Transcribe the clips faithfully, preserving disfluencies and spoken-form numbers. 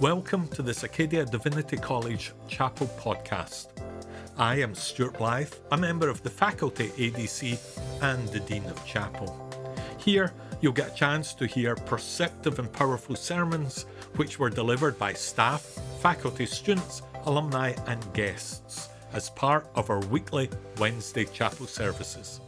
Welcome to this Acadia Divinity College Chapel podcast. I am Stuart Blythe, a member of the faculty A D C and the Dean of Chapel. Here you'll get a chance to hear perceptive and powerful sermons which were delivered by staff, faculty, students, alumni and guests as part of our weekly Wednesday chapel services.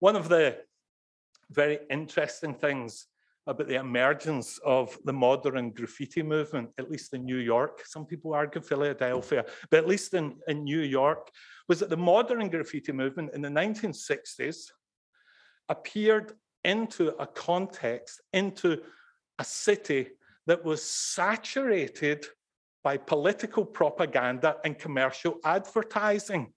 One of the very interesting things about the emergence of the modern graffiti movement, at least in New York, some people argue Philadelphia, but at least in, in New York, was that the modern graffiti movement in the nineteen sixties appeared into a context, into a city that was saturated by political propaganda and commercial advertising.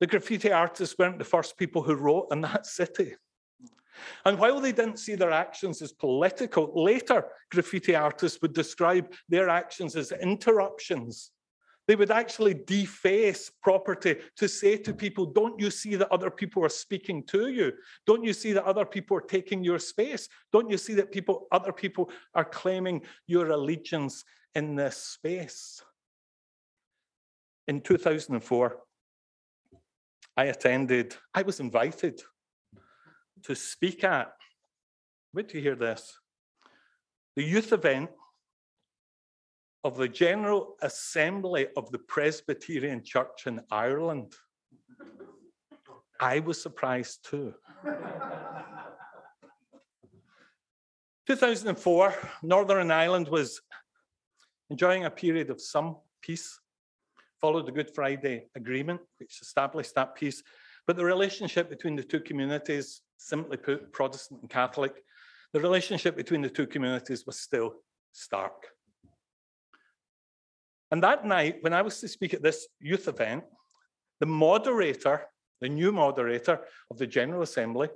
The graffiti artists weren't the first people who wrote in that city. And while they didn't see their actions as political, later graffiti artists would describe their actions as interruptions. They would actually deface property to say to people, don't you see that other people are speaking to you? Don't you see that other people are taking your space? Don't you see that people, other people are claiming your allegiance in this space? In two thousand four, I attended, I was invited to speak at, wait till you hear this, the youth event of the General Assembly of the Presbyterian Church in Ireland. I was surprised too. two thousand four, Northern Ireland was enjoying a period of some peace, followed the Good Friday Agreement, which established that peace. But the relationship between the two communities, simply put, Protestant and Catholic, the relationship between the two communities was still stark. And that night, when I was to speak at this youth event, the moderator, the new moderator of the General Assembly,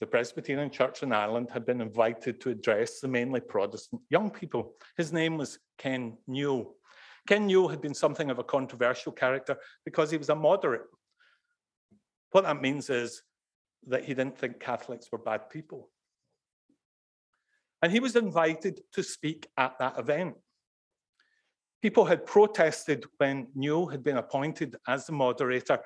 the Presbyterian Church in Ireland, had been invited to address the mainly Protestant young people. His name was Ken Newell. Ken Newell had been something of a controversial character because he was a moderate. What that means is that he didn't think Catholics were bad people. And he was invited to speak at that event. People had protested when Newell had been appointed as the moderator,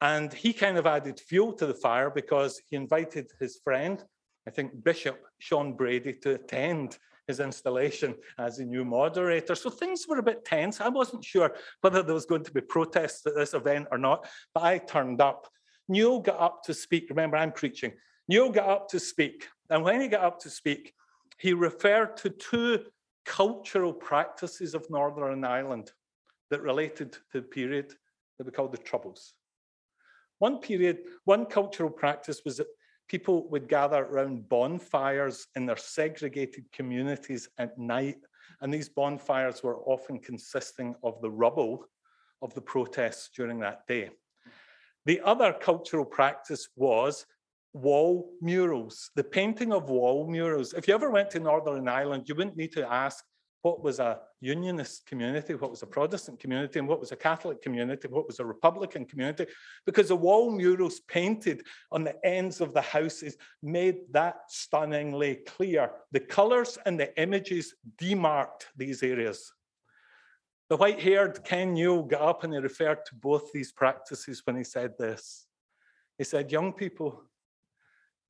and he kind of added fuel to the fire because he invited his friend, I think Bishop Sean Brady, to attend his installation as a new moderator. So things were a bit tense. I wasn't sure whether there was going to be protests at this event or not, but I turned up. Newell got up to speak. Remember, I'm preaching. Newell got up to speak. And when he got up to speak, he referred to two cultural practices of Northern Ireland that related to the period that we call the Troubles. One period, one cultural practice was that people would gather around bonfires in their segregated communities at night, and these bonfires were often consisting of the rubble of the protests during that day. The other cultural practice was wall murals, the painting of wall murals. If you ever went to Northern Ireland, you wouldn't need to ask what was a Unionist community, what was a Protestant community, and what was a Catholic community, what was a Republican community, because the wall murals painted on the ends of the houses made that stunningly clear. The colours and the images demarked these areas. The white-haired Ken Newell got up and he referred to both these practices when he said this. He said, young people,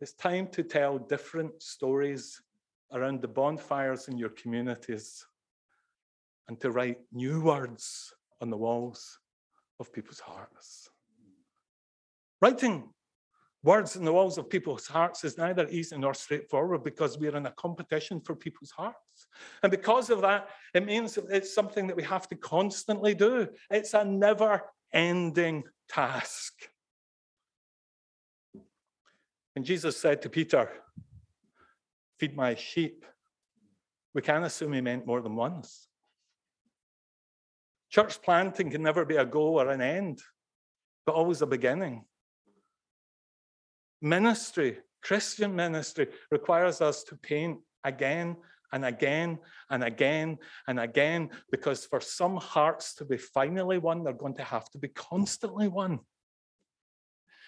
it's time to tell different stories around the bonfires in your communities and to write new words on the walls of people's hearts. Writing words on the walls of people's hearts is neither easy nor straightforward because we're in a competition for people's hearts. And because of that, it means it's something that we have to constantly do. It's a never-ending task. And Jesus said to Peter, feed my sheep. We can assume he meant more than once. Church planting can never be a goal or an end, but always a beginning. Ministry, Christian ministry, requires us to paint again and again and again and again, because for some hearts to be finally won, they're going to have to be constantly won.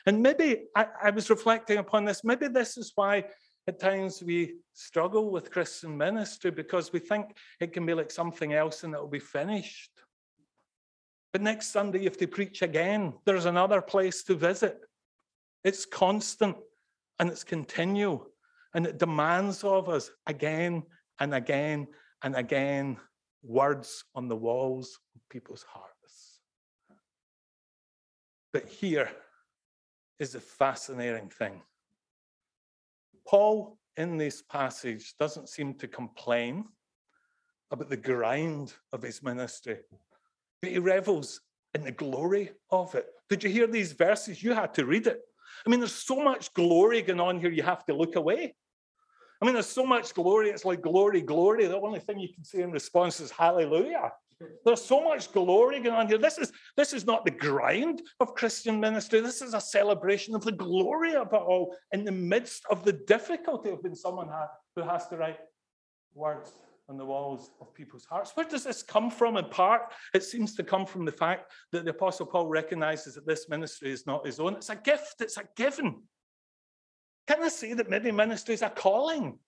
And maybe, I, I was reflecting upon this, maybe this is why At times we struggle with Christian ministry because we think it can be like something else and it'll be finished. But next Sunday, you have to preach again. There's another place to visit. It's constant and it's continual, and it demands of us again and again and again words on the walls of people's hearts. But here is the fascinating thing. Paul, in this passage, doesn't seem to complain about the grind of his ministry, but he revels in the glory of it. Did you hear these verses? You had to read it. I mean, there's so much glory going on here, you have to look away. I mean, there's so much glory, it's like glory, glory. The only thing you can say in response is hallelujah. There's so much glory going on here. This is, this is not the grind of Christian ministry. This is a celebration of the glory of it all in the midst of the difficulty of being someone ha- who has to write words on the walls of people's hearts. Where does this come from? In part, it seems to come from the fact that the Apostle Paul recognizes that this ministry is not his own. It's a gift. It's a given. Can I say that maybe ministry is a calling?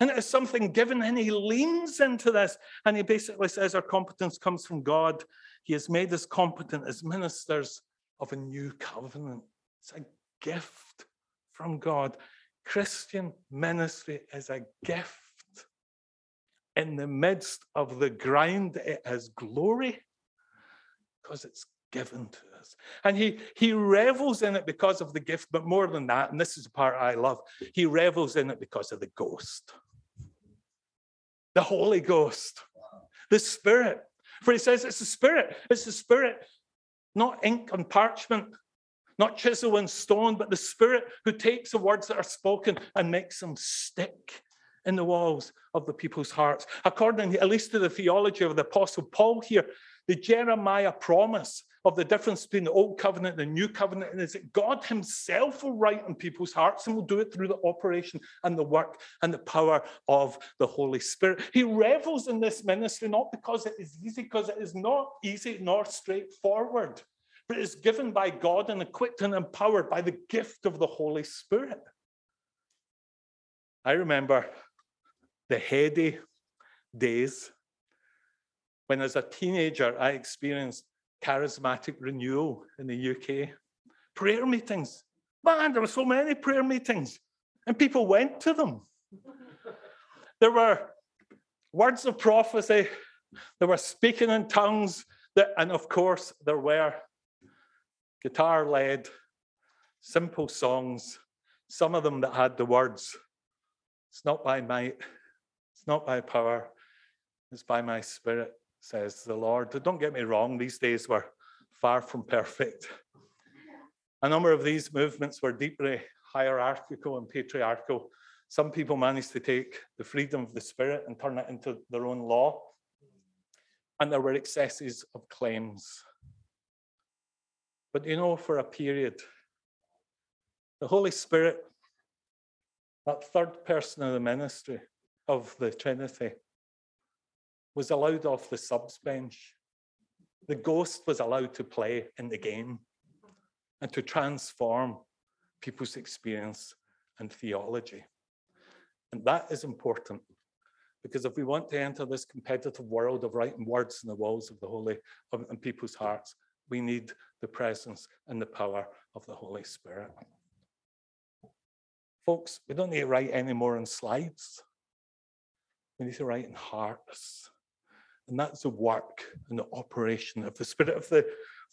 And it is something given, and he leans into this, and he basically says our competence comes from God. He has made us competent as ministers of a new covenant. It's a gift from God. Christian ministry is a gift. In the midst of the grind, it has glory because it's given to us. And he, he revels in it because of the gift, but more than that, and this is the part I love, he revels in it because of the ghost. The Holy Ghost, the Spirit. For he says it's the Spirit, it's the Spirit, not ink on parchment, not chisel and stone, but the Spirit who takes the words that are spoken and makes them stick in the walls of the people's hearts. According, at least to the theology of the Apostle Paul here, the Jeremiah promise of the difference between the Old Covenant and the New Covenant is that God himself will write on people's hearts and will do it through the operation and the work and the power of the Holy Spirit. He revels in this ministry, not because it is easy, because it is not easy nor straightforward, but it is given by God and equipped and empowered by the gift of the Holy Spirit. I remember the heady days when, as a teenager, I experienced charismatic renewal in the U K. Prayer meetings. Man, there were so many prayer meetings, and people went to them. There were words of prophecy. There were speaking in tongues. That, and of course, there were guitar-led, simple songs, some of them that had the words, "It's not by might, it's not by power, it's by my Spirit, says the Lord." Don't get me wrong, these days were far from perfect. A number of these movements were deeply hierarchical and patriarchal. Some people managed to take the freedom of the Spirit and turn it into their own law. And there were excesses of claims. But you know, for a period, the Holy Spirit, that third person of the ministry of the Trinity, was allowed off the subs bench. The ghost was allowed to play in the game and to transform people's experience and theology. And that is important, because if we want to enter this competitive world of writing words in the walls of the Holy of, in people's hearts, we need the presence and the power of the Holy Spirit. Folks, we don't need to write any more in slides. We need to write in hearts. And that's the work and the operation of the Spirit. If the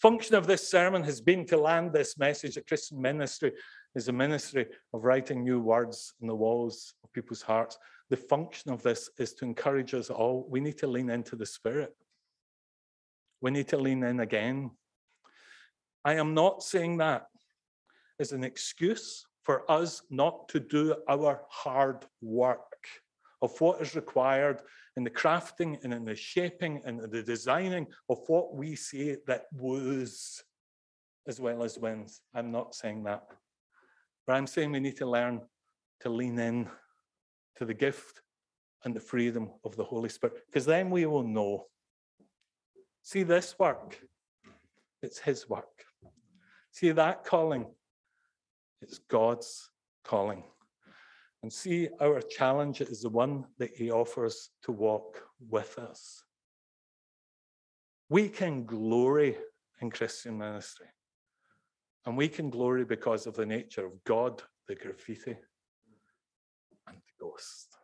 function of this sermon has been to land this message that Christian ministry is a ministry of writing new words on the walls of people's hearts, the function of this is to encourage us all. We need to lean into the Spirit. We need to lean in again. I am not saying that as an excuse for us not to do our hard work of what is required in the crafting and in the shaping and in the designing of what we say that woos as well as wins. I'm not saying that. But I'm saying we need to learn to lean in to the gift and the freedom of the Holy Spirit, because then we will know. See this work, it's his work. See that calling, it's God's calling. And see, our challenge is the one that he offers to walk with us. We can glory in Christian ministry. And we can glory because of the nature of God, the graffiti, and the ghost.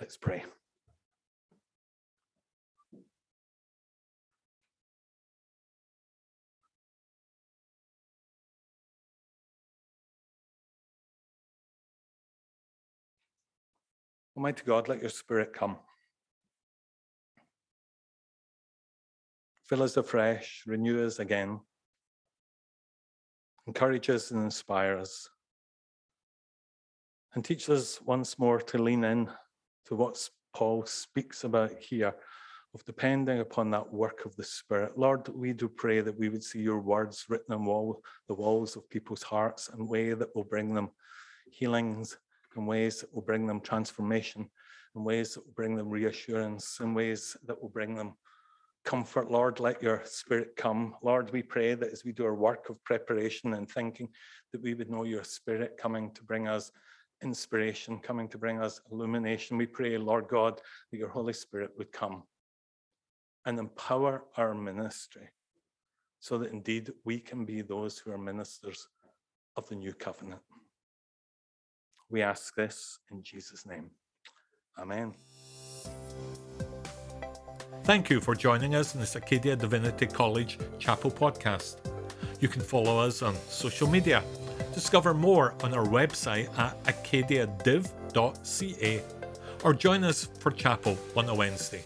Let's pray. Almighty God, let your Spirit come. Fill us afresh, renew us again. Encourage us and inspire us. And teach us once more to lean in to what Paul speaks about here, of depending upon that work of the Spirit. Lord, we do pray that we would see your words written on wall, the walls of people's hearts in a way that will bring them healings, in ways that will bring them transformation, in ways that will bring them reassurance, in ways that will bring them comfort. Lord, let your Spirit come. Lord, we pray that as we do our work of preparation and thinking, that we would know your Spirit coming to bring us inspiration, coming to bring us illumination. We pray, Lord God, that your Holy Spirit would come and empower our ministry so that indeed we can be those who are ministers of the new covenant. We ask this in Jesus' name. Amen. Thank you for joining us in this Acadia Divinity College Chapel podcast. You can follow us on social media. Discover more on our website at acadia div dot c a or join us for chapel on a Wednesday.